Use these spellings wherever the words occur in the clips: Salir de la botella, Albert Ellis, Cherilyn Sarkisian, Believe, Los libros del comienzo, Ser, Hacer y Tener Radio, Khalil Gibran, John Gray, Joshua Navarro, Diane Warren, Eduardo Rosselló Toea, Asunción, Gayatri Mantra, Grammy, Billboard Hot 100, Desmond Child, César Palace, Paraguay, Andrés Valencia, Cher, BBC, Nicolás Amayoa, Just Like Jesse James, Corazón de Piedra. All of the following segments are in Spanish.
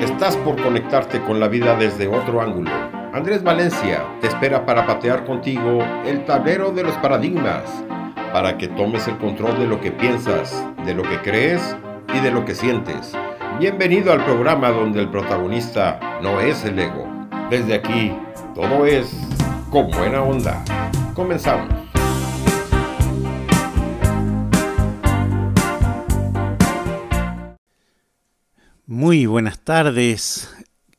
Estás por conectarte con la vida desde otro ángulo. Andrés Valencia te espera para patear contigo el tablero de los paradigmas, para que tomes el control de lo que piensas, de lo que crees y de lo que sientes. Bienvenido al programa donde el protagonista no es el ego. Desde aquí, todo es con buena onda. Comenzamos. Muy buenas tardes,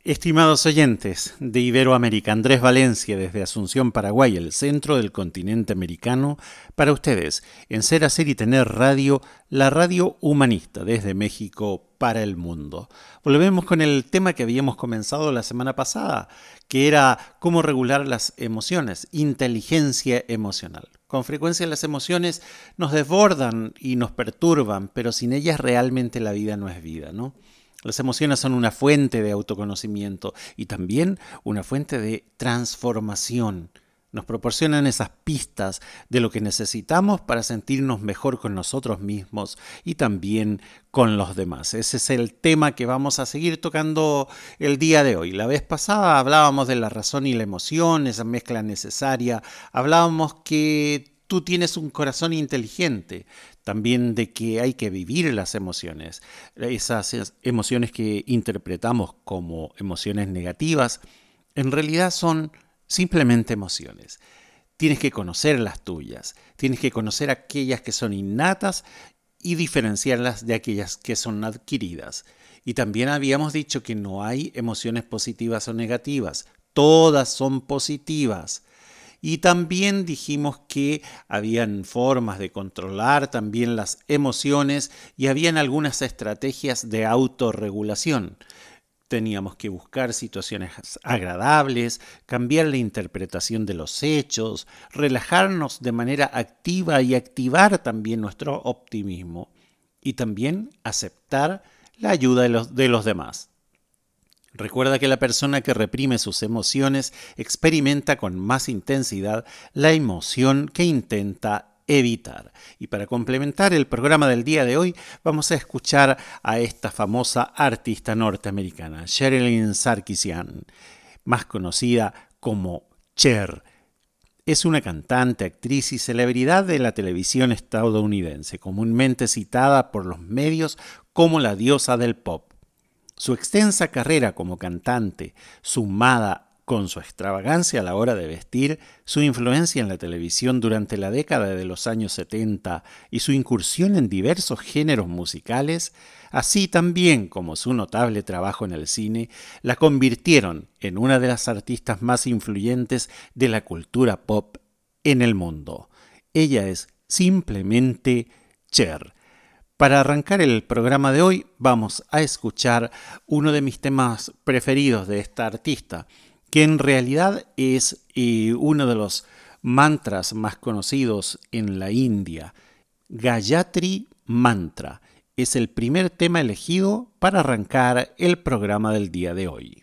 estimados oyentes de Iberoamérica. Andrés Valencia desde Asunción, Paraguay, el centro del continente americano, para ustedes en Ser, Hacer y Tener Radio, la radio humanista desde México para el mundo. Volvemos con el tema que habíamos comenzado la semana pasada, que era cómo regular las emociones, inteligencia emocional. Con frecuencia las emociones nos desbordan y nos perturban, pero sin ellas realmente la vida no es vida, ¿no? Las emociones son una fuente de autoconocimiento y también una fuente de transformación. Nos proporcionan esas pistas de lo que necesitamos para sentirnos mejor con nosotros mismos y también con los demás. Ese es el tema que vamos a seguir tocando el día de hoy. La vez pasada hablábamos de la razón y la emoción, esa mezcla necesaria. Hablábamos que tú tienes un corazón inteligente, también de que hay que vivir las emociones, esas emociones que interpretamos como emociones negativas, en realidad son simplemente emociones. Tienes que conocer las tuyas, tienes que conocer aquellas que son innatas y diferenciarlas de aquellas que son adquiridas. Y también habíamos dicho que no hay emociones positivas o negativas, todas son positivas. Y también dijimos que habían formas de controlar también las emociones y habían algunas estrategias de autorregulación. Teníamos que buscar situaciones agradables, cambiar la interpretación de los hechos, relajarnos de manera activa y activar también nuestro optimismo. Y también aceptar la ayuda de los demás. Recuerda que la persona que reprime sus emociones experimenta con más intensidad la emoción que intenta evitar. Y para complementar el programa del día de hoy, vamos a escuchar a esta famosa artista norteamericana, Cherilyn Sarkisian, más conocida como Cher. Es una cantante, actriz y celebridad de la televisión estadounidense, comúnmente citada por los medios como la diosa del pop. Su extensa carrera como cantante, sumada con su extravagancia a la hora de vestir, su influencia en la televisión durante la década de los años 70 y su incursión en diversos géneros musicales, así también como su notable trabajo en el cine, la convirtieron en una de las artistas más influyentes de la cultura pop en el mundo. Ella es simplemente Cher. Para arrancar el programa de hoy vamos a escuchar uno de mis temas preferidos de esta artista, que en realidad es uno de los mantras más conocidos en la India. Gayatri Mantra es el primer tema elegido para arrancar el programa del día de hoy.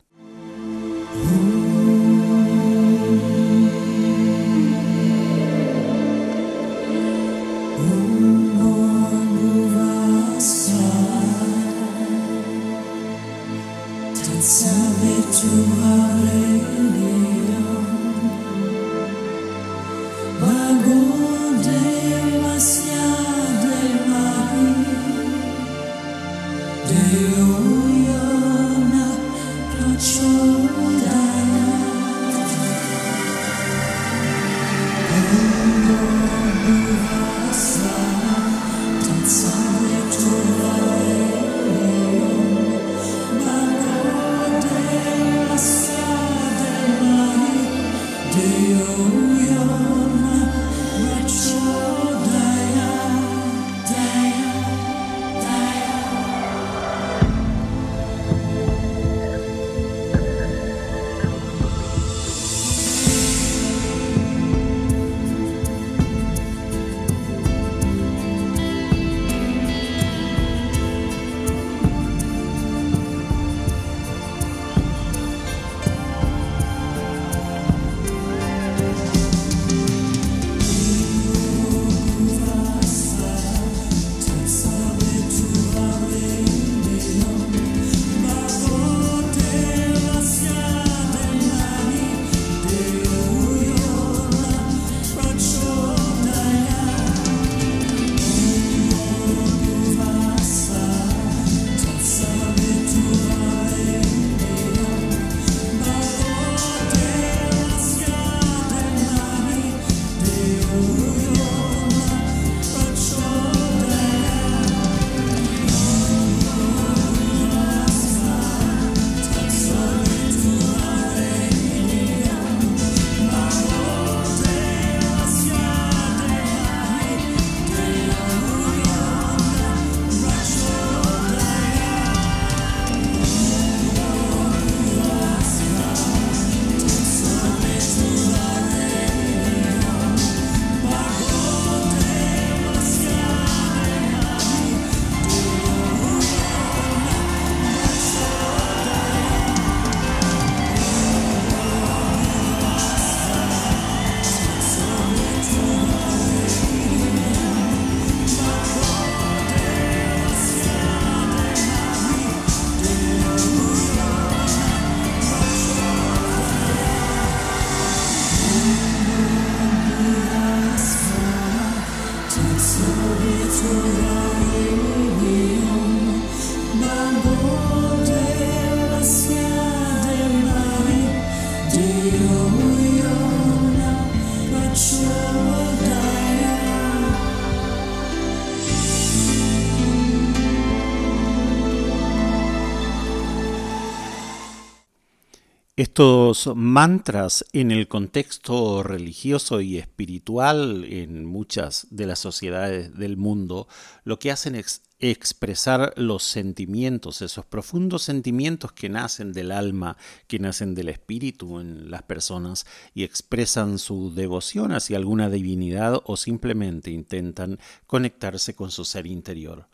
Estos mantras en el contexto religioso y espiritual en muchas de las sociedades del mundo lo que hacen es expresar los sentimientos, esos profundos sentimientos que nacen del alma, que nacen del espíritu en las personas y expresan su devoción hacia alguna divinidad o simplemente intentan conectarse con su ser interior.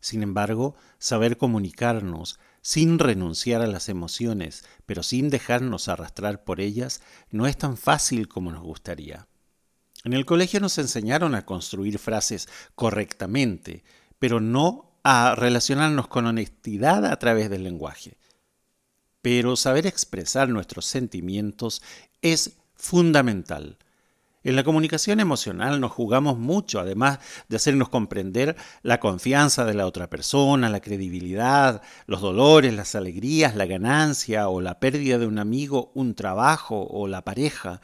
Sin embargo, saber comunicarnos sin renunciar a las emociones, pero sin dejarnos arrastrar por ellas, no es tan fácil como nos gustaría. En el colegio nos enseñaron a construir frases correctamente, pero no a relacionarnos con honestidad a través del lenguaje. Pero saber expresar nuestros sentimientos es fundamental. En la comunicación emocional nos jugamos mucho, además de hacernos comprender la confianza de la otra persona, la credibilidad, los dolores, las alegrías, la ganancia o la pérdida de un amigo, un trabajo o la pareja.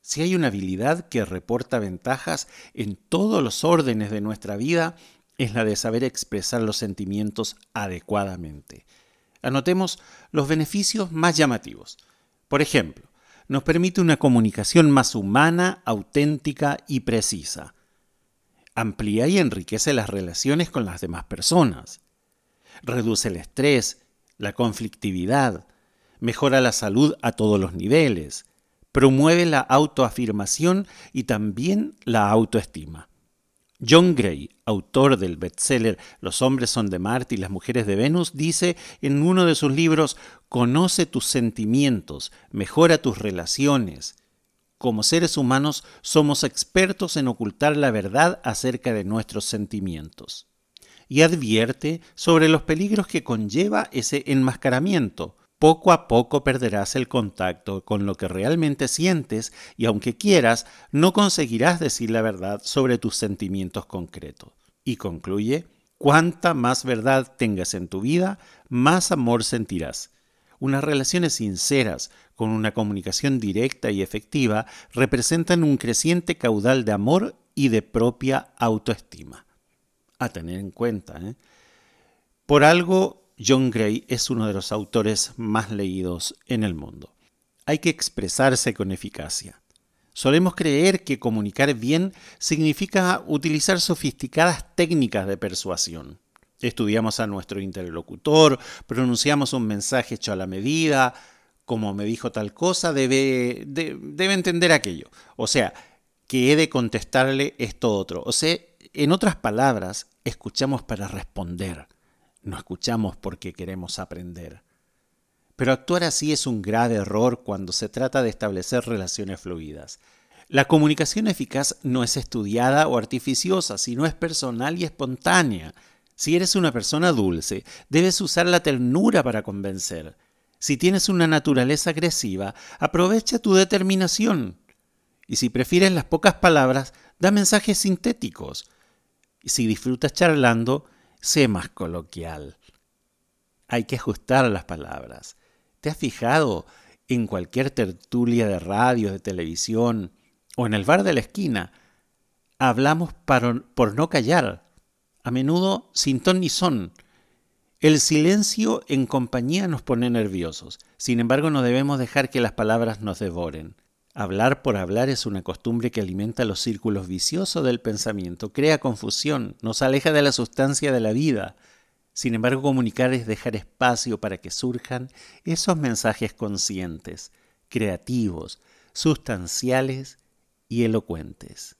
Si hay una habilidad que reporta ventajas en todos los órdenes de nuestra vida, es la de saber expresar los sentimientos adecuadamente. Anotemos los beneficios más llamativos. Por ejemplo, nos permite una comunicación más humana, auténtica y precisa. Amplía y enriquece las relaciones con las demás personas. Reduce el estrés, la conflictividad. Mejora la salud a todos los niveles. Promueve la autoafirmación y también la autoestima. John Gray, autor del bestseller Los hombres son de Marte y las mujeres de Venus, dice en uno de sus libros: conoce tus sentimientos, mejora tus relaciones. Como seres humanos somos expertos en ocultar la verdad acerca de nuestros sentimientos. Y advierte sobre los peligros que conlleva ese enmascaramiento. Poco a poco perderás el contacto con lo que realmente sientes y aunque quieras, no conseguirás decir la verdad sobre tus sentimientos concretos. Y concluye, cuanta más verdad tengas en tu vida, más amor sentirás. Unas relaciones sinceras, con una comunicación directa y efectiva, representan un creciente caudal de amor y de propia autoestima. A tener en cuenta, ¿eh? Por algo, John Gray es uno de los autores más leídos en el mundo. Hay que expresarse con eficacia. Solemos creer que comunicar bien significa utilizar sofisticadas técnicas de persuasión. Estudiamos a nuestro interlocutor, pronunciamos un mensaje hecho a la medida, como me dijo tal cosa, debe entender aquello. O sea, que he de contestarle esto otro. O sea, en otras palabras, escuchamos para responder. No escuchamos porque queremos aprender. Pero actuar así es un grave error cuando se trata de establecer relaciones fluidas. La comunicación eficaz no es estudiada o artificiosa, sino es personal y espontánea. Si eres una persona dulce, debes usar la ternura para convencer. Si tienes una naturaleza agresiva, aprovecha tu determinación. Y si prefieres las pocas palabras, da mensajes sintéticos. Y si disfrutas charlando, sé más coloquial. Hay que ajustar las palabras. ¿Te has fijado en cualquier tertulia de radio, de televisión o en el bar de la esquina? Hablamos por no callar, a menudo sin ton ni son. El silencio en compañía nos pone nerviosos. Sin embargo, no debemos dejar que las palabras nos devoren. Hablar por hablar es una costumbre que alimenta los círculos viciosos del pensamiento, crea confusión, nos aleja de la sustancia de la vida. Sin embargo, comunicar es dejar espacio para que surjan esos mensajes conscientes, creativos, sustanciales y elocuentes.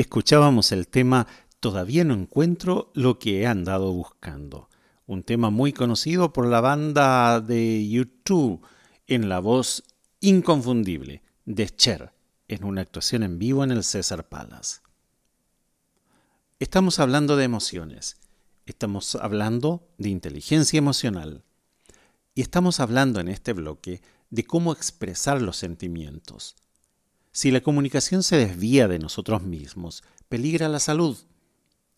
Escuchábamos el tema Todavía no encuentro lo que he andado buscando, un tema muy conocido por la banda de U2 en la voz inconfundible de Cher en una actuación en vivo en el César Palace. Estamos hablando de emociones, estamos hablando de inteligencia emocional y estamos hablando en este bloque de cómo expresar los sentimientos. Si la comunicación se desvía de nosotros mismos, peligra la salud.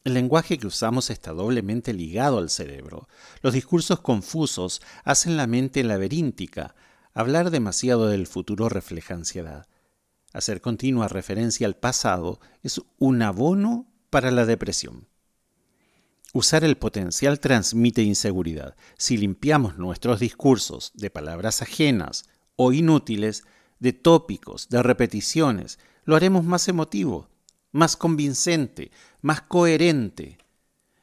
El lenguaje que usamos está doblemente ligado al cerebro. Los discursos confusos hacen la mente laberíntica. Hablar demasiado del futuro refleja ansiedad. Hacer continua referencia al pasado es un abono para la depresión. Usar el potencial transmite inseguridad. Si limpiamos nuestros discursos de palabras ajenas o inútiles, de tópicos, de repeticiones, lo haremos más emotivo, más convincente, más coherente.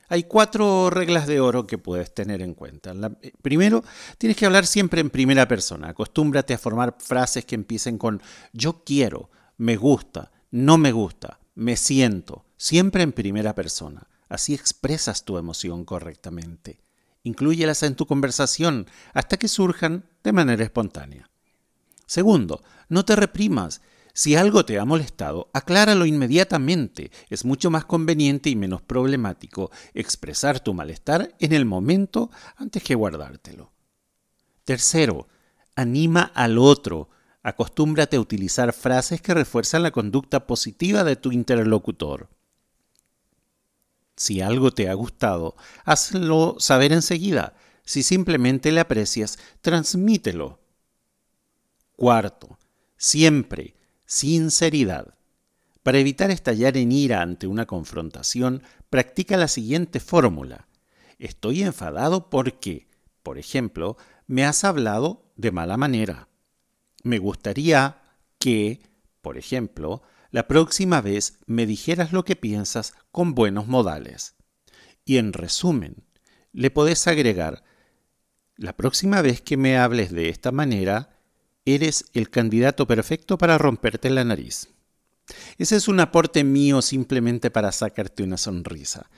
Hay 4 reglas de oro que puedes tener en cuenta. Primero, tienes que hablar siempre en primera persona. Acostúmbrate a formar frases que empiecen con yo quiero, me gusta, no me gusta, me siento. Siempre en primera persona. Así expresas tu emoción correctamente. Inclúyelas en tu conversación hasta que surjan de manera espontánea. Segundo, no te reprimas. Si algo te ha molestado, acláralo inmediatamente. Es mucho más conveniente y menos problemático expresar tu malestar en el momento antes que guardártelo. Tercero, anima al otro. Acostúmbrate a utilizar frases que refuerzan la conducta positiva de tu interlocutor. Si algo te ha gustado, hazlo saber enseguida. Si simplemente le aprecias, transmítelo. Cuarto, siempre sinceridad. Para evitar estallar en ira ante una confrontación, practica la siguiente fórmula. Estoy enfadado porque, por ejemplo, me has hablado de mala manera. Me gustaría que, por ejemplo, la próxima vez me dijeras lo que piensas con buenos modales. Y en resumen, le podés agregar, la próxima vez que me hables de esta manera, eres el candidato perfecto para romperte la nariz. Ese es un aporte mío simplemente para sacarte una sonrisa.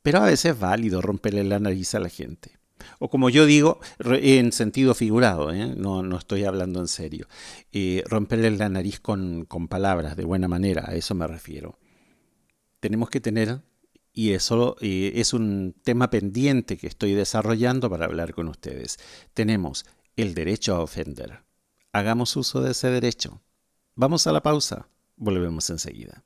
Pero a veces es válido romperle la nariz a la gente. O como yo digo, en sentido figurado, no estoy hablando en serio. Romperle la nariz con palabras, de buena manera, a eso me refiero. Tenemos que tener, y eso es un tema pendiente que estoy desarrollando para hablar con ustedes. Tenemos el derecho a ofender. Hagamos uso de ese derecho. Vamos a la pausa. Volvemos enseguida.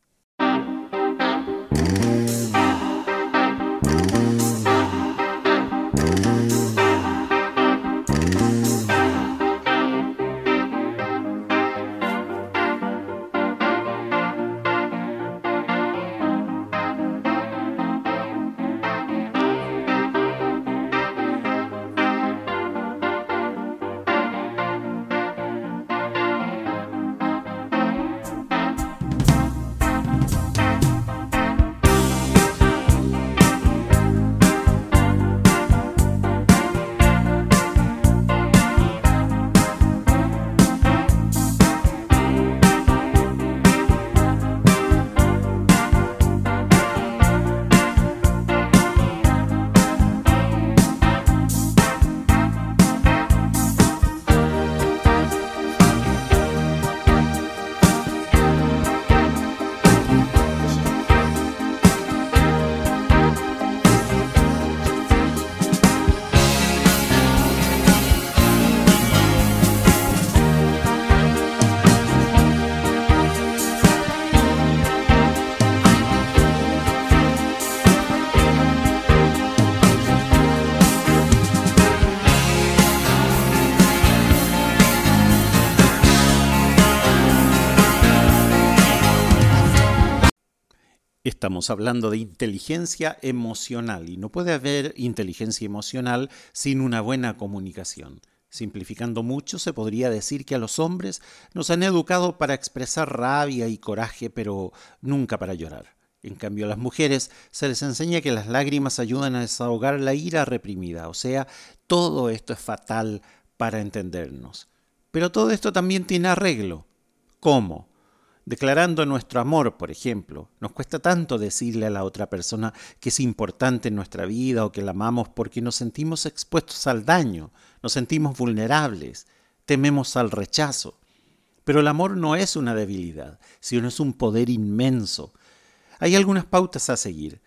Estamos hablando de inteligencia emocional y no puede haber inteligencia emocional sin una buena comunicación. Simplificando mucho, se podría decir que a los hombres nos han educado para expresar rabia y coraje, pero nunca para llorar. En cambio, a las mujeres se les enseña que las lágrimas ayudan a desahogar la ira reprimida. O sea, todo esto es fatal para entendernos. Pero todo esto también tiene arreglo. ¿Cómo? declarando nuestro amor, por ejemplo. Nos cuesta tanto decirle a la otra persona que es importante en nuestra vida o que la amamos porque nos sentimos expuestos al daño, nos sentimos vulnerables, tememos al rechazo. Pero el amor no es una debilidad, sino es un poder inmenso. Hay algunas pautas a seguir.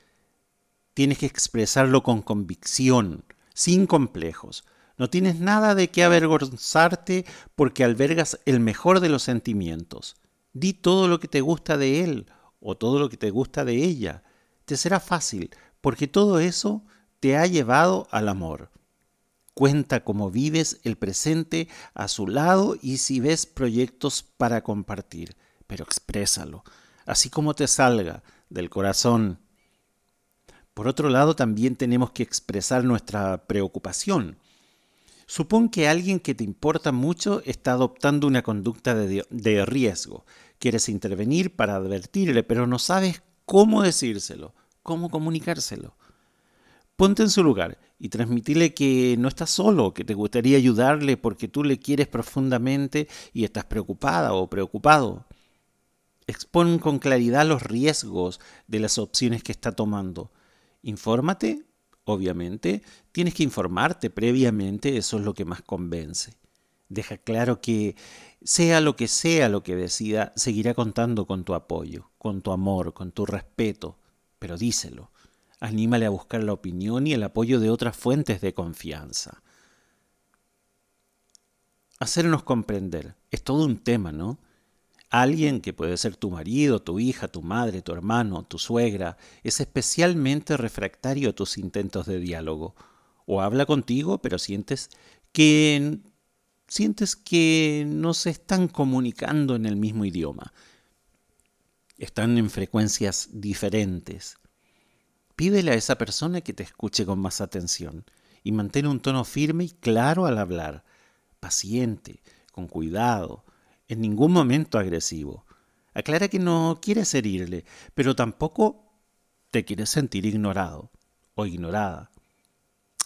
Tienes que expresarlo con convicción, sin complejos. No tienes nada de qué avergonzarte porque albergas el mejor de los sentimientos. Di todo lo que te gusta de él o todo lo que te gusta de ella. Te será fácil porque todo eso te ha llevado al amor. Cuenta cómo vives el presente a su lado y si ves proyectos para compartir, pero exprésalo, así como te salga del corazón. Por otro lado, también tenemos que expresar nuestra preocupación. Supón que alguien que te importa mucho está adoptando una conducta de riesgo. Quieres intervenir para advertirle, pero no sabes cómo decírselo, cómo comunicárselo. Ponte en su lugar y transmitirle que no estás solo, que te gustaría ayudarle porque tú le quieres profundamente y estás preocupada o preocupado. Expón con claridad los riesgos de las opciones que está tomando. Infórmate. Obviamente, tienes que informarte previamente, eso es lo que más convence. Deja claro que sea lo que decida, seguirá contando con tu apoyo, con tu amor, con tu respeto, pero díselo. Anímale a buscar la opinión y el apoyo de otras fuentes de confianza. Hacernos comprender, es todo un tema, ¿no? Alguien que puede ser tu marido, tu hija, tu madre, tu hermano, tu suegra, es especialmente refractario a tus intentos de diálogo. O habla contigo, pero sientes que no se están comunicando en el mismo idioma. Están en frecuencias diferentes. Pídele a esa persona que te escuche con más atención y mantén un tono firme y claro al hablar, paciente, con cuidado. En ningún momento agresivo. Aclara que no quieres herirle, pero tampoco te quieres sentir ignorado o ignorada.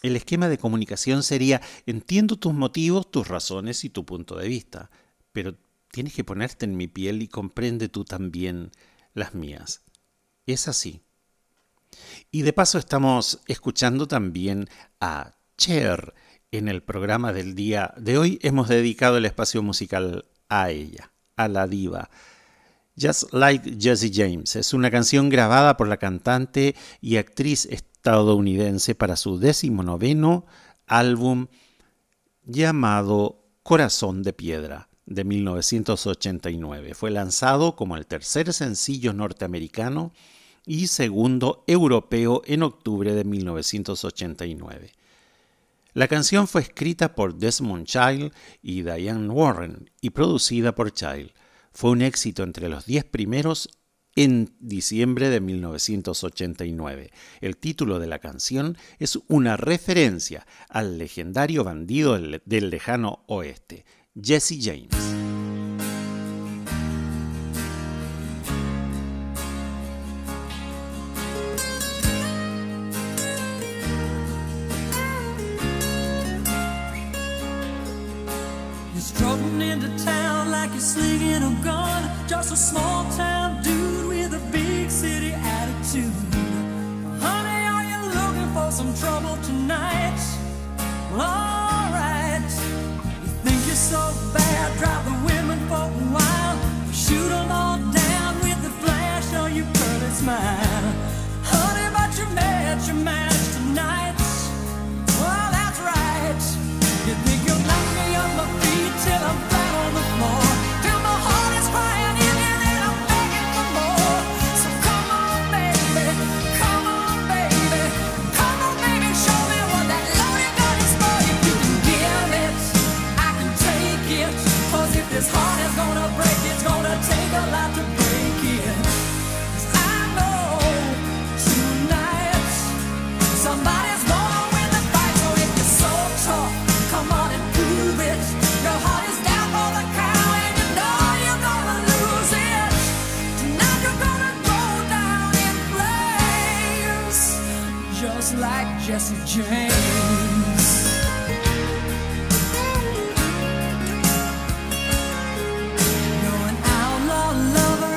El esquema de comunicación sería: entiendo tus motivos, tus razones y tu punto de vista, pero tienes que ponerte en mi piel y comprende tú también las mías. Es así. Y de paso estamos escuchando también a Cher en el programa del día de hoy. Hemos dedicado el espacio musical a ella, a la diva. Just Like Jesse James es una canción grabada por la cantante y actriz estadounidense para su 19º álbum llamado Corazón de Piedra de 1989. Fue lanzado como el tercer sencillo norteamericano y segundo europeo en octubre de 1989. La canción fue escrita por Desmond Child y Diane Warren y producida por Child. Fue un éxito entre los 10 primeros en diciembre de 1989. El título de la canción es una referencia al legendario bandido del lejano oeste, Jesse James. Slinging a gun, just a small town dude with a big city attitude. Honey, are you looking for some trouble tonight? Well, alright. You think you're so bad, drive the women for a while, shoot them all down with the flash on your pretty smile. Honey, but you're mad tonight. Well, that's right. You think you'll knock me on my feet till I'm flat on the floor. This heart is gonna break, it's gonna take a lot to break it. 'Cause I know tonight somebody's gonna win the fight. So if you're so tough, come on and prove it. Your heart is down for the count and you know you're gonna lose it. Tonight you're gonna go down in flames, just like Jesse James. Lover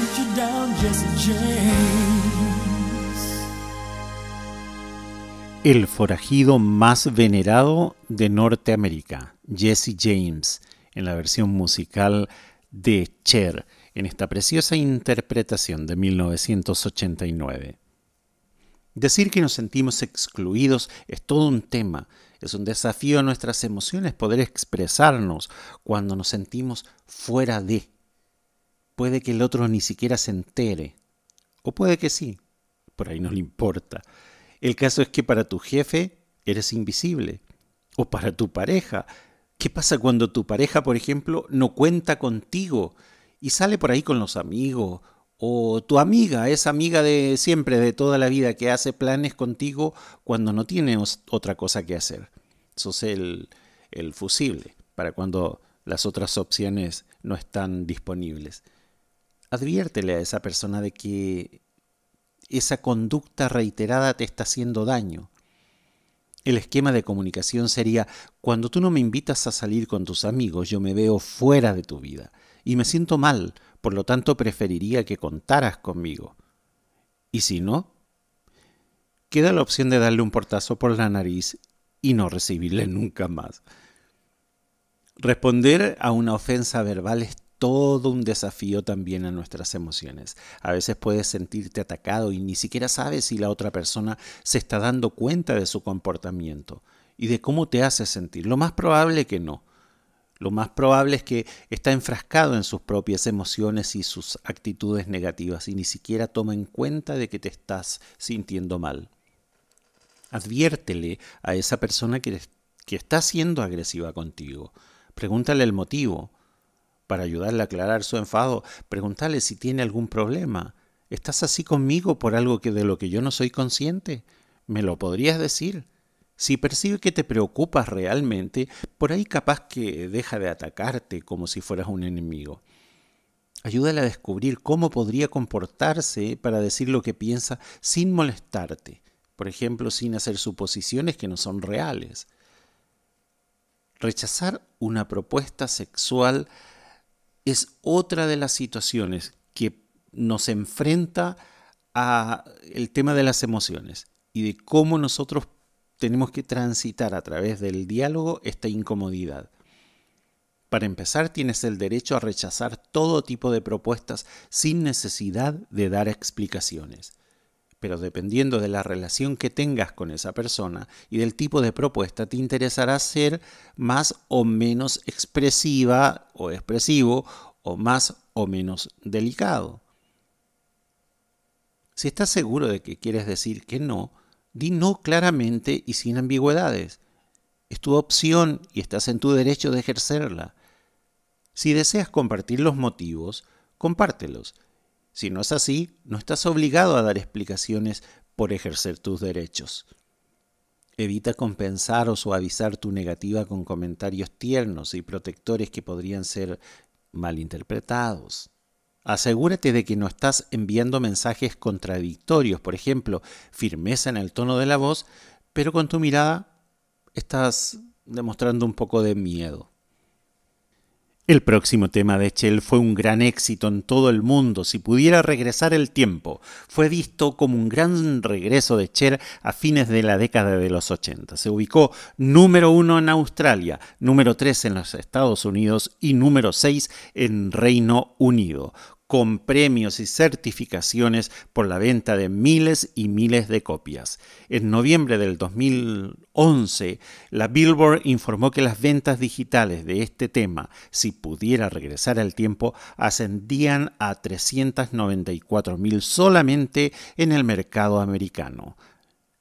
shoot you down, Jesse James. El forajido más venerado de Norteamérica, Jesse James, en la versión musical de Cher, en esta preciosa interpretación de 1989. Decir que nos sentimos excluidos es todo un tema. Es un desafío a nuestras emociones poder expresarnos cuando nos sentimos fuera de. Puede que el otro ni siquiera se entere. O puede que sí. Por ahí no le importa. El caso es que para tu jefe eres invisible. O para tu pareja. ¿Qué pasa cuando tu pareja, por ejemplo, no cuenta contigo y sale por ahí con los amigos? O tu amiga, esa amiga de siempre, de toda la vida, que hace planes contigo cuando no tiene otra cosa que hacer. Eso es el fusible, para cuando las otras opciones no están disponibles. Adviértele a esa persona de que esa conducta reiterada te está haciendo daño. El esquema de comunicación sería: cuando tú no me invitas a salir con tus amigos, yo me veo fuera de tu vida y me siento mal. Por lo tanto, preferiría que contaras conmigo. Y si no, queda la opción de darle un portazo por la nariz y no recibirle nunca más. Responder a una ofensa verbal es todo un desafío también a nuestras emociones. A veces puedes sentirte atacado y ni siquiera sabes si la otra persona se está dando cuenta de su comportamiento y de cómo te hace sentir. Lo más probable que no. Lo más probable es que está enfrascado en sus propias emociones y sus actitudes negativas y ni siquiera toma en cuenta de que te estás sintiendo mal. Adviértele a esa persona que está siendo agresiva contigo. Pregúntale el motivo. Para ayudarle a aclarar su enfado, pregúntale si tiene algún problema. ¿Estás así conmigo por algo de lo que yo no soy consciente? ¿Me lo podrías decir? Si percibe que te preocupas realmente, por ahí capaz que deja de atacarte como si fueras un enemigo. Ayúdale a descubrir cómo podría comportarse para decir lo que piensa sin molestarte. Por ejemplo, sin hacer suposiciones que no son reales. Rechazar una propuesta sexual es otra de las situaciones que nos enfrenta al tema de las emociones y de cómo nosotros tenemos que transitar a través del diálogo esta incomodidad. Para empezar, tienes el derecho a rechazar todo tipo de propuestas sin necesidad de dar explicaciones. Pero dependiendo de la relación que tengas con esa persona y del tipo de propuesta, te interesará ser más o menos expresiva o expresivo o más o menos delicado. Si estás seguro de que quieres decir que no, di no claramente y sin ambigüedades. Es tu opción y estás en tu derecho de ejercerla. Si deseas compartir los motivos, compártelos. Si no es así, no estás obligado a dar explicaciones por ejercer tus derechos. Evita compensar o suavizar tu negativa con comentarios tiernos y protectores que podrían ser malinterpretados. Asegúrate de que no estás enviando mensajes contradictorios, por ejemplo, firmeza en el tono de la voz, pero con tu mirada estás demostrando un poco de miedo. El próximo tema de Cher fue un gran éxito en todo el mundo. Si pudiera regresar el tiempo, fue visto como un gran regreso de Cher a fines de la década de los 80. Se ubicó número 1 en Australia, número 3 en los Estados Unidos y número 6 en Reino Unido, con premios y certificaciones por la venta de miles y miles de copias. En noviembre del 2011, la Billboard informó que las ventas digitales de este tema, si pudiera regresar al tiempo, ascendían a 394.000 solamente en el mercado americano.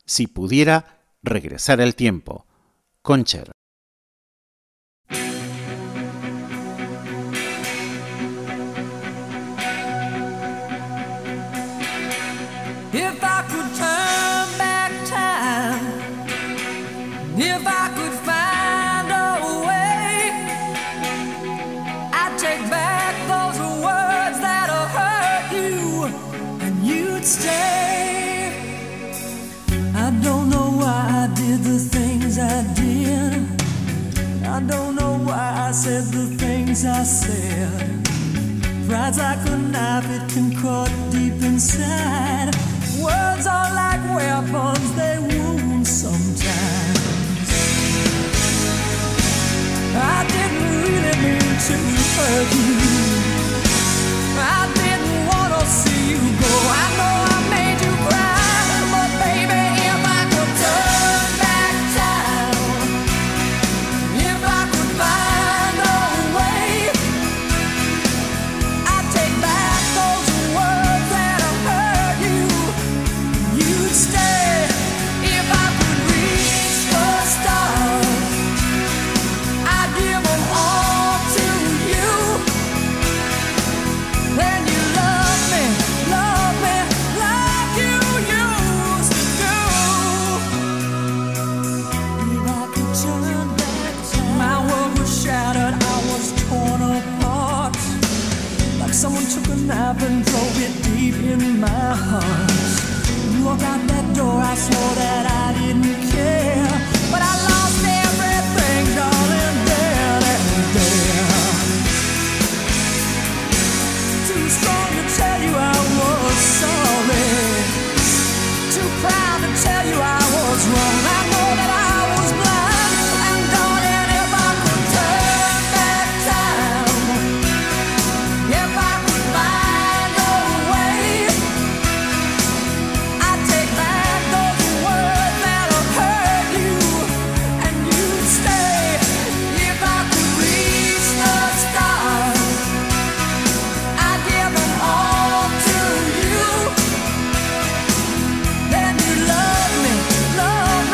Si pudiera regresar al tiempo, con Cher. I don't know why I said the things I said. rides like a knife, it can cut deep inside. Words are like weapons, they wound sometimes. I didn't really mean to hurt you, I didn't want to see you go. I know I made you cry, but baby, if I could turn back time, if I could find a way, I'd take back those words that I heard you. You'd stay if I could reach the stars. I'd give them all to you. Then you love me, love me like you used to do. If I could turn back time, my world was shattered, I was torn apart. Like someone took a knife and drove it deep in my heart. You walked out that door, I swore that I didn't care, but I lost everything, darling, there and there. Too strong to tell you I was sorry, too proud to tell you I was wrong. I know that I was blind, and darling, if I could turn back time, if I could find a way, I'd take back those words that I heard you, and you'd stay if I could reach the stars. I'd give them all to you. Then you love me like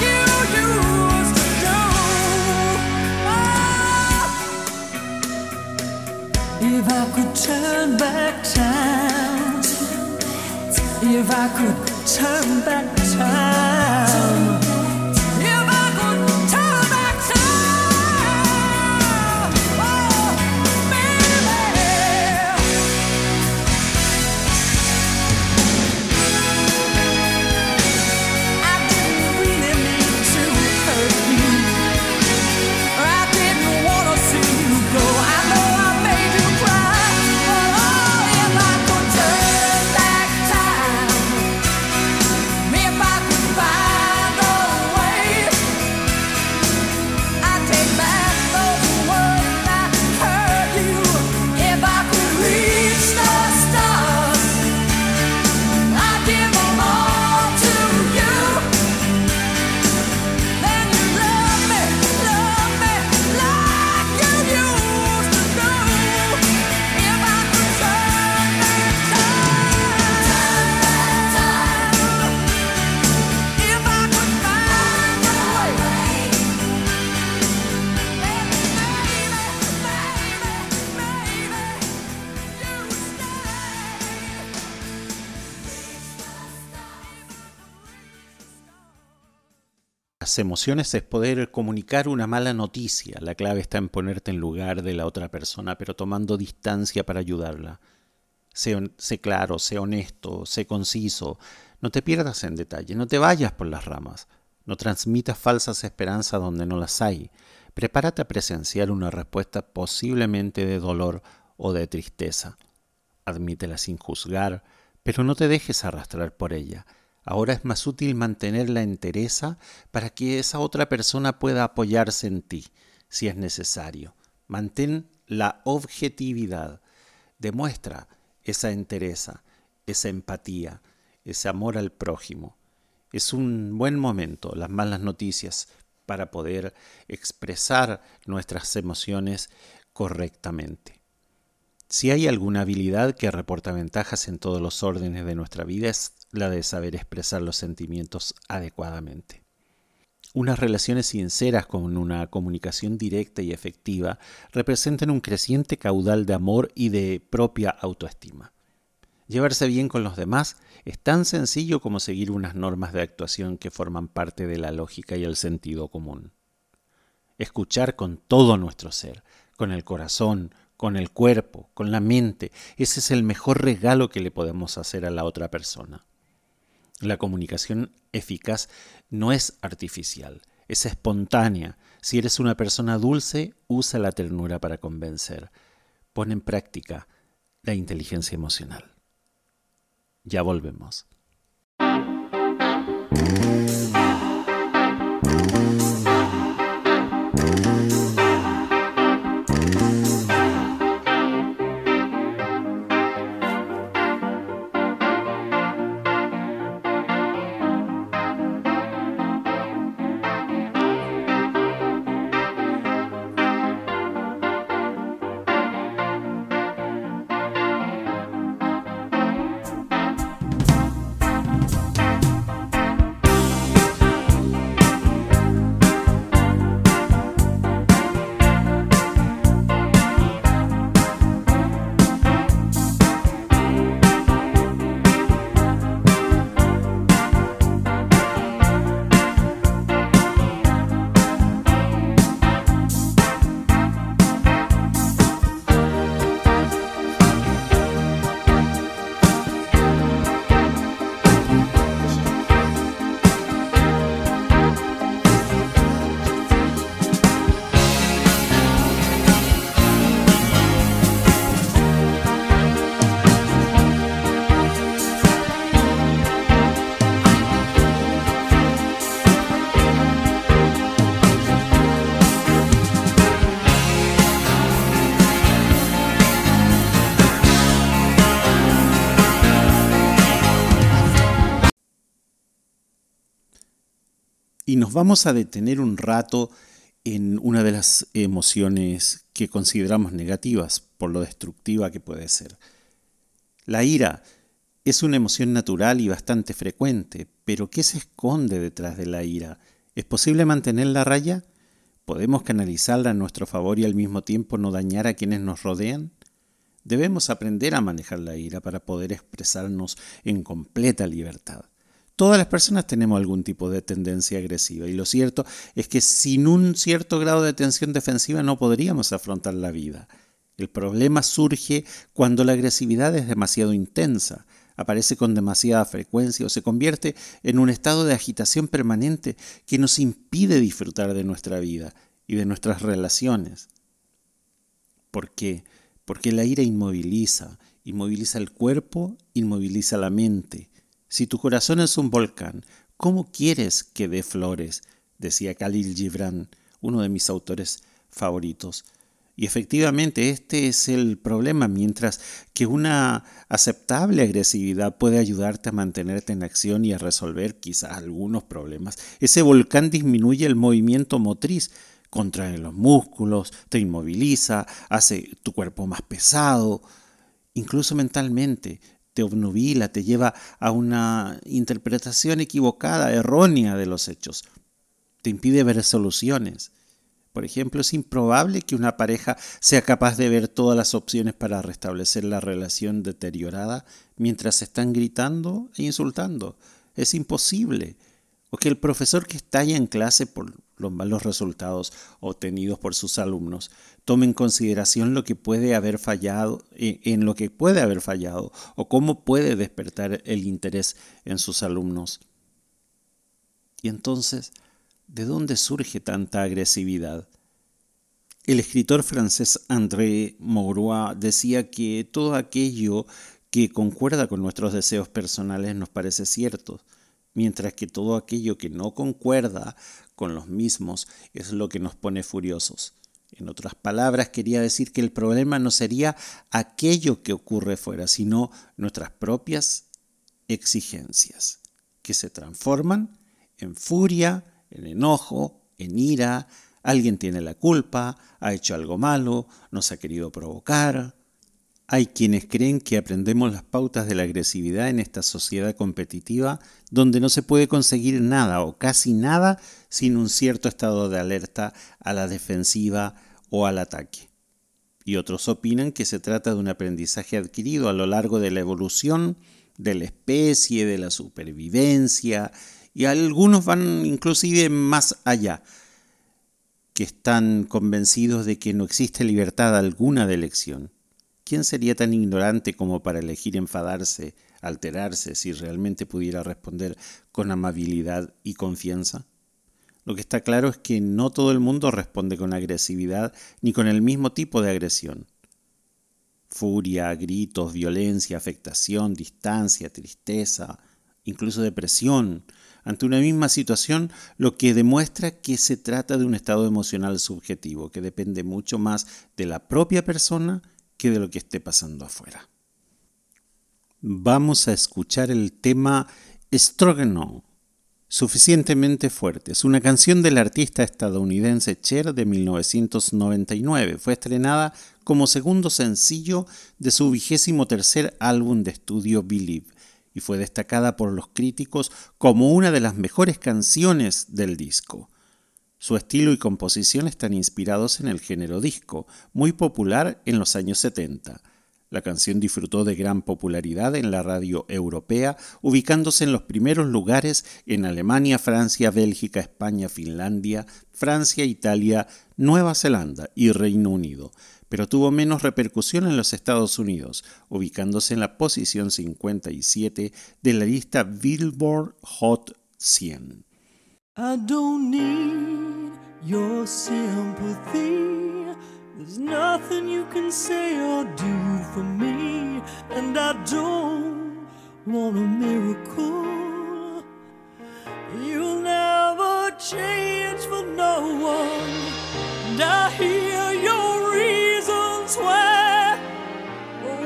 you used to do. Oh. If I could turn back time, if I could turn back time, if I could turn back time, oh, baby. I didn't really mean to hurt you, I didn't want to see you go. I know I made you cry, but oh, if I could turn back time, if I could find a way, I'd take back those words that hurt you. If I could reach the stars, I'd give them all to you. Then you love me like you used to do. If I could turn back time, if I could find a way, then baby, you stay. Las emociones es poder comunicar una mala noticia. La clave está en ponerte en lugar de la otra persona, pero tomando distancia para ayudarla. Sé claro, sé honesto, sé conciso. No te pierdas en detalle, no te vayas por las ramas. No transmitas falsas esperanzas donde no las hay. Prepárate a presenciar una respuesta posiblemente de dolor o de tristeza. Admítela sin juzgar, pero no te dejes arrastrar por ella. Ahora es más útil mantener la entereza para que esa otra persona pueda apoyarse en ti, si es necesario. Mantén la objetividad. Demuestra esa entereza, esa empatía, ese amor al prójimo. Es un buen momento, las malas noticias, para poder expresar nuestras emociones correctamente. Si hay alguna habilidad que reporta ventajas en todos los órdenes de nuestra vida es la de saber expresar los sentimientos adecuadamente. Unas relaciones sinceras con una comunicación directa y efectiva representan un creciente caudal de amor y de propia autoestima. Llevarse bien con los demás es tan sencillo como seguir unas normas de actuación que forman parte de la lógica y el sentido común. Escuchar con todo nuestro ser, con el corazón, con el cuerpo, con la mente. Ese es el mejor regalo que le podemos hacer a la otra persona. La comunicación eficaz no es artificial, es espontánea. Si eres una persona dulce, usa la ternura para convencer. pone en práctica la inteligencia emocional. Ya volvemos. Y nos vamos a detener un rato en una de las emociones que consideramos negativas por lo destructiva que puede ser. La ira es una emoción natural y bastante frecuente, pero ¿qué se esconde detrás de la ira? ¿Es posible mantenerla a raya? ¿Podemos canalizarla a nuestro favor y al mismo tiempo no dañar a quienes nos rodean? Debemos aprender a manejar la ira para poder expresarnos en completa libertad. Todas las personas tenemos algún tipo de tendencia agresiva y lo cierto es que sin un cierto grado de tensión defensiva no podríamos afrontar la vida. El problema surge cuando la agresividad es demasiado intensa, aparece con demasiada frecuencia o se convierte en un estado de agitación permanente que nos impide disfrutar de nuestra vida y de nuestras relaciones. ¿Por qué? Porque la ira inmoviliza el cuerpo, inmoviliza la mente. Si tu corazón es un volcán, ¿cómo quieres que dé flores? Decía Khalil Gibran, uno de mis autores favoritos. Y efectivamente, este es el problema, mientras que una aceptable agresividad puede ayudarte a mantenerte en acción y a resolver quizás algunos problemas. Ese volcán disminuye el movimiento motriz, contrae los músculos, te inmoviliza, hace tu cuerpo más pesado, incluso mentalmente. Te obnubila, te lleva a una interpretación equivocada, errónea de los hechos. Te impide ver soluciones. Por ejemplo, es improbable que una pareja sea capaz de ver todas las opciones para restablecer la relación deteriorada mientras se están gritando e insultando. Es imposible. O que el profesor que estalla en clase por los malos resultados obtenidos por sus alumnos tome en consideración lo que puede haber fallado, o cómo puede despertar el interés en sus alumnos. Y entonces, ¿de dónde surge tanta agresividad? El escritor francés André Maurois decía que todo aquello que concuerda con nuestros deseos personales nos parece cierto, mientras que todo aquello que no concuerda con los mismos es lo que nos pone furiosos. En otras palabras, quería decir que el problema no sería aquello que ocurre fuera, sino nuestras propias exigencias, que se transforman en furia, en enojo, en ira. Alguien tiene la culpa, ha hecho algo malo, nos ha querido provocar. Hay quienes creen que aprendemos las pautas de la agresividad en esta sociedad competitiva donde no se puede conseguir nada o casi nada sin un cierto estado de alerta a la defensiva o al ataque. Y otros opinan que se trata de un aprendizaje adquirido a lo largo de la evolución de la especie, de la supervivencia, y algunos van inclusive más allá, que están convencidos de que no existe libertad alguna de elección. ¿Quién sería tan ignorante como para elegir enfadarse, alterarse, si realmente pudiera responder con amabilidad y confianza? Lo que está claro es que no todo el mundo responde con agresividad ni con el mismo tipo de agresión. Furia, gritos, violencia, afectación, distancia, tristeza, incluso depresión, ante una misma situación, lo que demuestra que se trata de un estado emocional subjetivo, que depende mucho más de la propia persona que de lo que esté pasando afuera. Vamos a escuchar el tema Stroganoff, suficientemente fuerte. Es una canción del artista estadounidense Cher de 1999. Fue estrenada como segundo sencillo de su 23º álbum de estudio Believe y fue destacada por los críticos como una de las mejores canciones del disco. Su estilo y composición están inspirados en el género disco, muy popular en los años 70. La canción disfrutó de gran popularidad en la radio europea, ubicándose en los primeros lugares en Alemania, Francia, Bélgica, España, Finlandia, Francia, Italia, Nueva Zelanda y Reino Unido, pero tuvo menos repercusión en los Estados Unidos, ubicándose en la posición 57 de la lista Billboard Hot 100. I don't need your sympathy. There's nothing you can say or do for me, and I don't want a miracle. You'll never change for no one, and I hear your reasons why.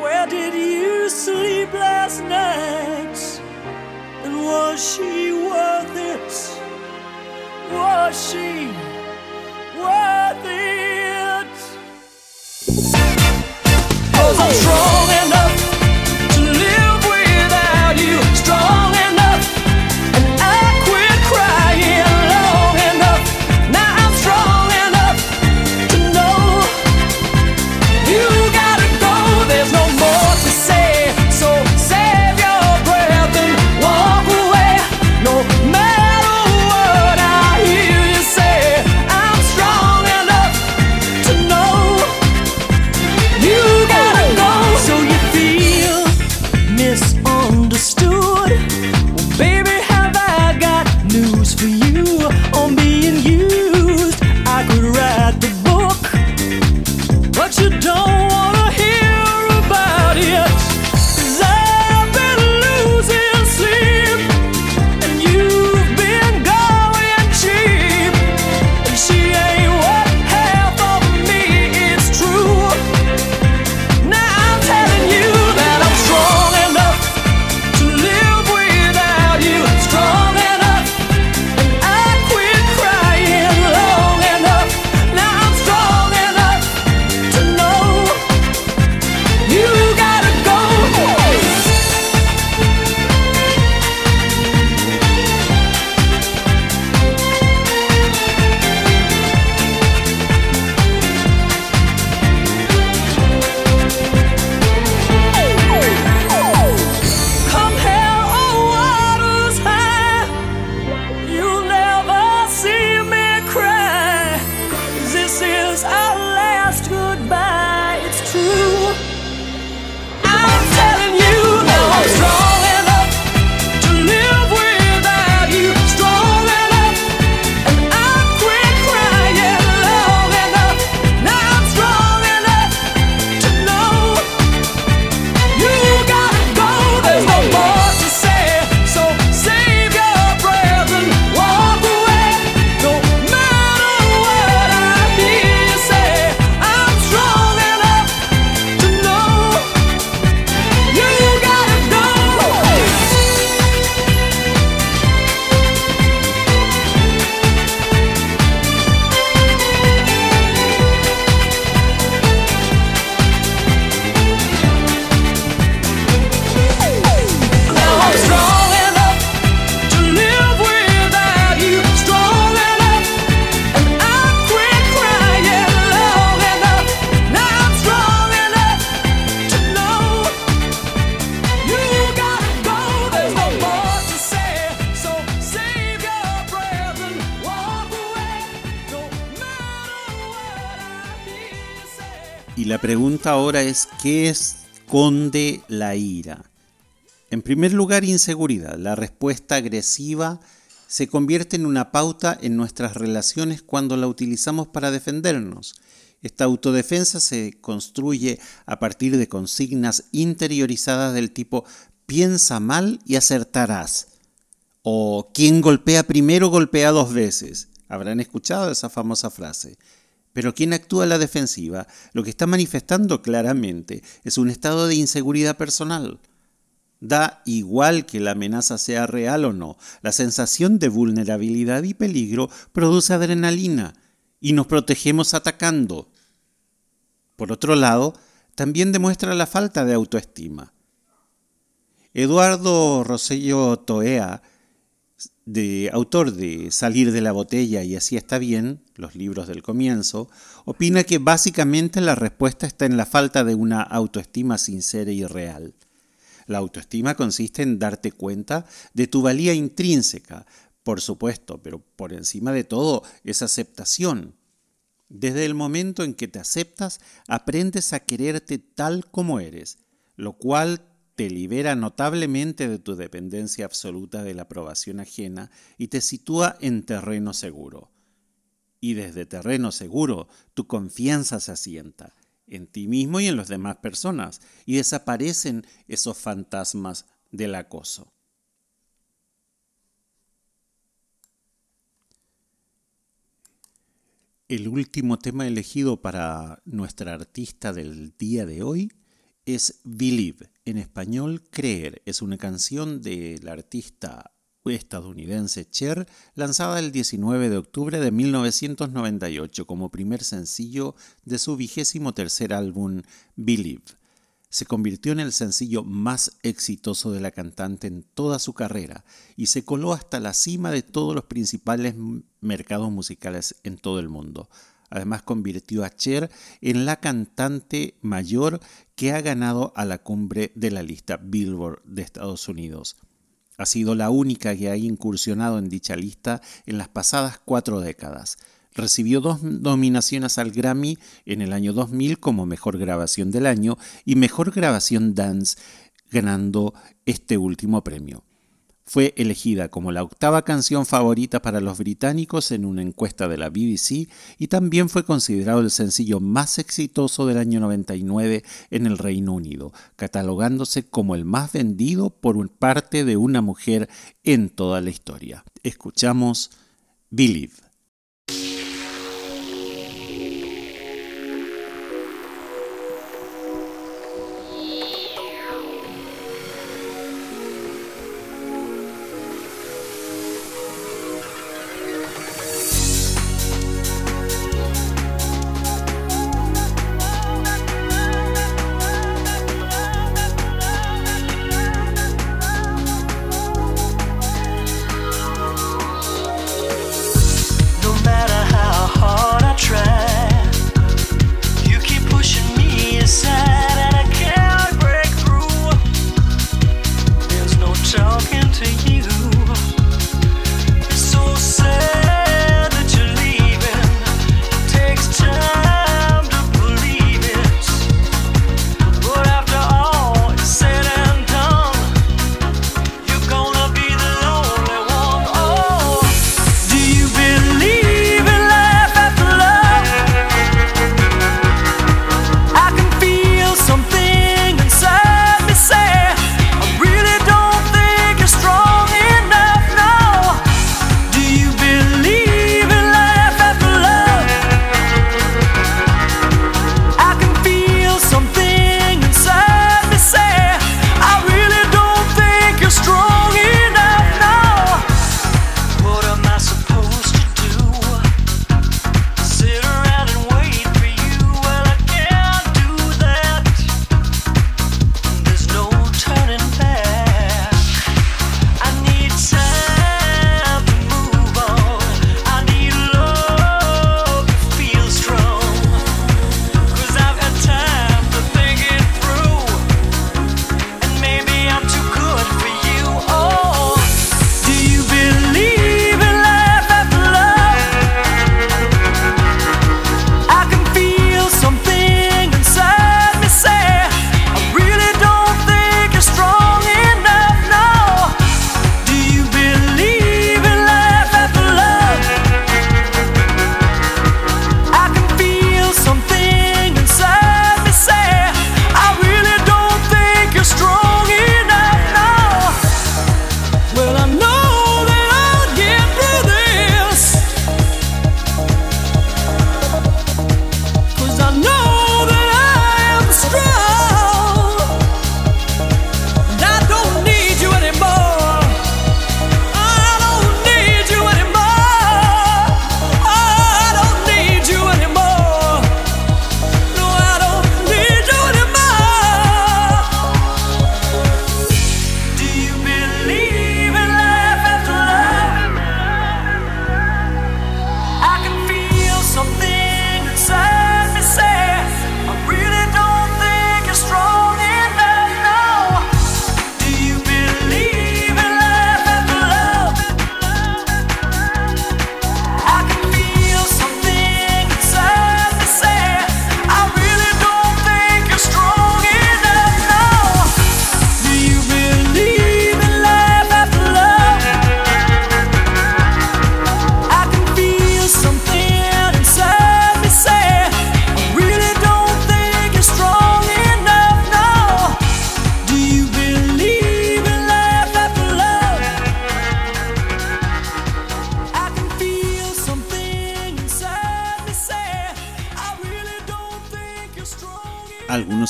Where did you sleep last night, and was she worth it? Was she worth it? I'm strong enough to live without you. Strong enough, and I quit crying long enough. Now I'm strong enough to know you gotta go. There's no more to say, so save your breath and walk away. No matter what I hear you say, I'm strong enough to know you gotta. La pregunta ahora es, ¿qué esconde la ira? En primer lugar, inseguridad. La respuesta agresiva se convierte en una pauta en nuestras relaciones cuando la utilizamos para defendernos. Esta autodefensa se construye a partir de consignas interiorizadas del tipo «piensa mal y acertarás» o «quien golpea primero golpea dos veces». Habrán escuchado esa famosa frase. Pero quien actúa a la defensiva lo que está manifestando claramente es un estado de inseguridad personal. Da igual que la amenaza sea real o no, la sensación de vulnerabilidad y peligro produce adrenalina y nos protegemos atacando. Por otro lado, también demuestra la falta de autoestima. Eduardo Rosselló Toea, autor de Salir de la botella y Así está bien, Los libros del comienzo, opina que básicamente la respuesta está en la falta de una autoestima sincera y real. La autoestima consiste en darte cuenta de tu valía intrínseca, por supuesto, pero por encima de todo es aceptación. Desde el momento en que te aceptas, aprendes a quererte tal como eres, lo cual te libera notablemente de tu dependencia absoluta de la aprobación ajena y te sitúa en terreno seguro. Y desde terreno seguro, tu confianza se asienta en ti mismo y en las demás personas y desaparecen esos fantasmas del acoso. El último tema elegido para nuestra artista del día de hoy es Believe, en español Creer. Es una canción del artista estadounidense Cher, lanzada el 19 de octubre de 1998 como primer sencillo de su 23º álbum Believe. Se convirtió en el sencillo más exitoso de la cantante en toda su carrera y se coló hasta la cima de todos los principales mercados musicales en todo el mundo. Además, convirtió a Cher en la cantante mayor que ha ganado a la cumbre de la lista Billboard de Estados Unidos. Ha sido la única que ha incursionado en dicha lista en las pasadas 4 décadas. Recibió 2 nominaciones al Grammy en el año 2000 como Mejor Grabación del Año y Mejor Grabación Dance, ganando este último premio. Fue elegida como la 8ª canción favorita para los británicos en una encuesta de la BBC y también fue considerado el sencillo más exitoso del año 99 en el Reino Unido, catalogándose como el más vendido por parte de una mujer en toda la historia. Escuchamos Believe.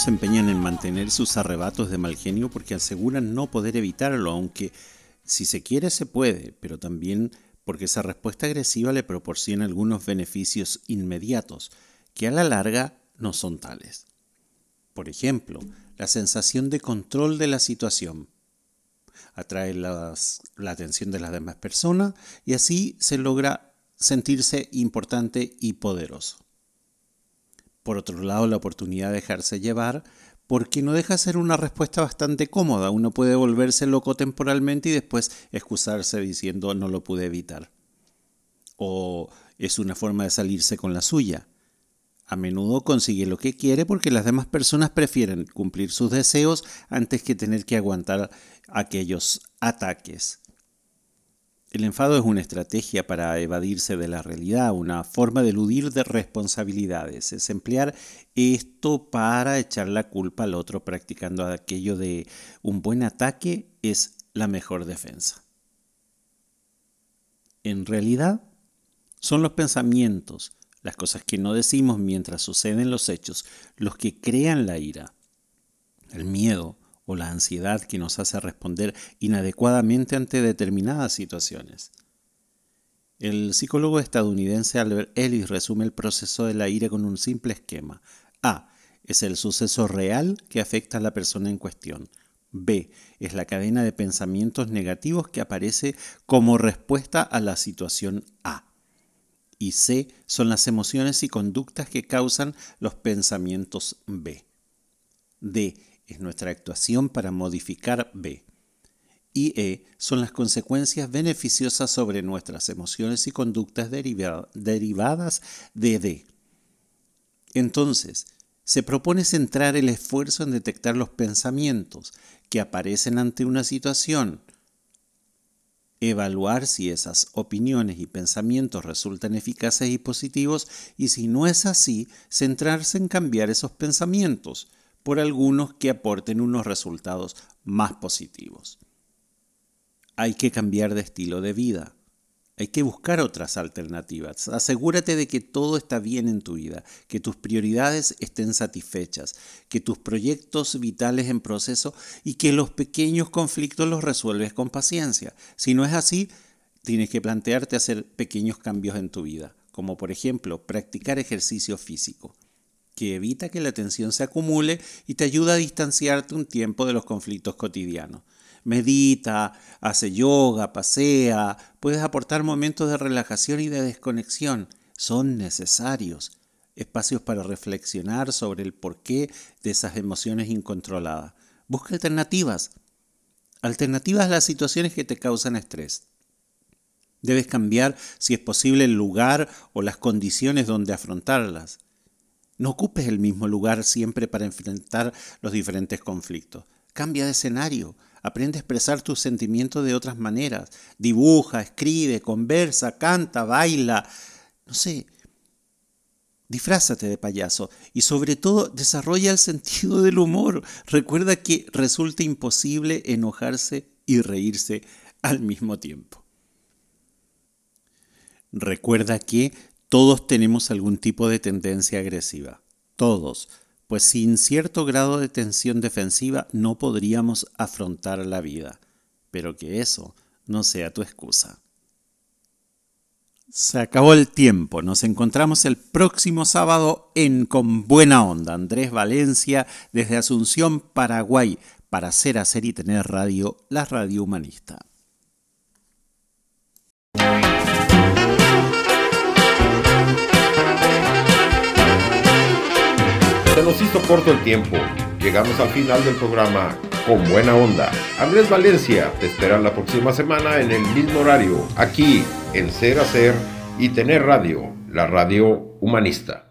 algunos se empeñan en mantener sus arrebatos de mal genio porque aseguran no poder evitarlo, aunque si se quiere se puede, pero también porque esa respuesta agresiva le proporciona algunos beneficios inmediatos que a la larga no son tales. Por ejemplo, la sensación de control de la situación atrae la atención de las demás personas y así se logra sentirse importante y poderoso. Por otro lado, la oportunidad de dejarse llevar, porque no deja ser una respuesta bastante cómoda. Uno puede volverse loco temporalmente y después excusarse diciendo no lo pude evitar. O es una forma de salirse con la suya. A menudo consigue lo que quiere porque las demás personas prefieren cumplir sus deseos antes que tener que aguantar aquellos ataques. El enfado es una estrategia para evadirse de la realidad, una forma de eludir de responsabilidades. Es emplear esto para echar la culpa al otro, practicando aquello de un buen ataque es la mejor defensa. En realidad, son los pensamientos, las cosas que no decimos mientras suceden los hechos, los que crean la ira, el miedo o la ansiedad que nos hace responder inadecuadamente ante determinadas situaciones. El psicólogo estadounidense Albert Ellis resume el proceso de la ira con un simple esquema. A. Es el suceso real que afecta a la persona en cuestión. B. Es la cadena de pensamientos negativos que aparece como respuesta a la situación A. Y C. Son las emociones y conductas que causan los pensamientos B. D. Es nuestra actuación para modificar B. Y E. Son las consecuencias beneficiosas sobre nuestras emociones y conductas derivadas de D. Entonces, se propone centrar el esfuerzo en detectar los pensamientos que aparecen ante una situación. Evaluar si esas opiniones y pensamientos resultan eficaces y positivos y si no es así, centrarse en cambiar esos pensamientos por algunos que aporten unos resultados más positivos. Hay que cambiar de estilo de vida. Hay que buscar otras alternativas. Asegúrate de que todo está bien en tu vida, que tus prioridades estén satisfechas, que tus proyectos vitales en proceso y que los pequeños conflictos los resuelves con paciencia. Si no es así, tienes que plantearte hacer pequeños cambios en tu vida, como por ejemplo practicar ejercicio físico, que evita que la tensión se acumule y te ayuda a distanciarte un tiempo de los conflictos cotidianos. Medita, hace yoga, pasea, puedes aportar momentos de relajación y de desconexión. Son necesarios espacios para reflexionar sobre el porqué de esas emociones incontroladas. Busca alternativas. Alternativas a las situaciones que te causan estrés. Debes cambiar, si es posible, el lugar o las condiciones donde afrontarlas. No ocupes el mismo lugar siempre para enfrentar los diferentes conflictos. Cambia de escenario. Aprende a expresar tus sentimientos de otras maneras. Dibuja, escribe, conversa, canta, baila. No sé, disfrázate de payaso. Y sobre todo, desarrolla el sentido del humor. Recuerda que resulta imposible enojarse y reírse al mismo tiempo. Recuerda que todos tenemos algún tipo de tendencia agresiva. Todos. Pues sin cierto grado de tensión defensiva no podríamos afrontar la vida. Pero que eso no sea tu excusa. Se acabó el tiempo. Nos encontramos el próximo sábado en Con Buena Onda. Andrés Valencia desde Asunción, Paraguay, para Ser, Hacer y Tener Radio, la radio humanista. Se nos hizo corto el tiempo. Llegamos al final del programa Con Buena Onda. Andrés Valencia te espera la próxima semana en el mismo horario, aquí en Ser, Hacer y Tener Radio, la radio humanista.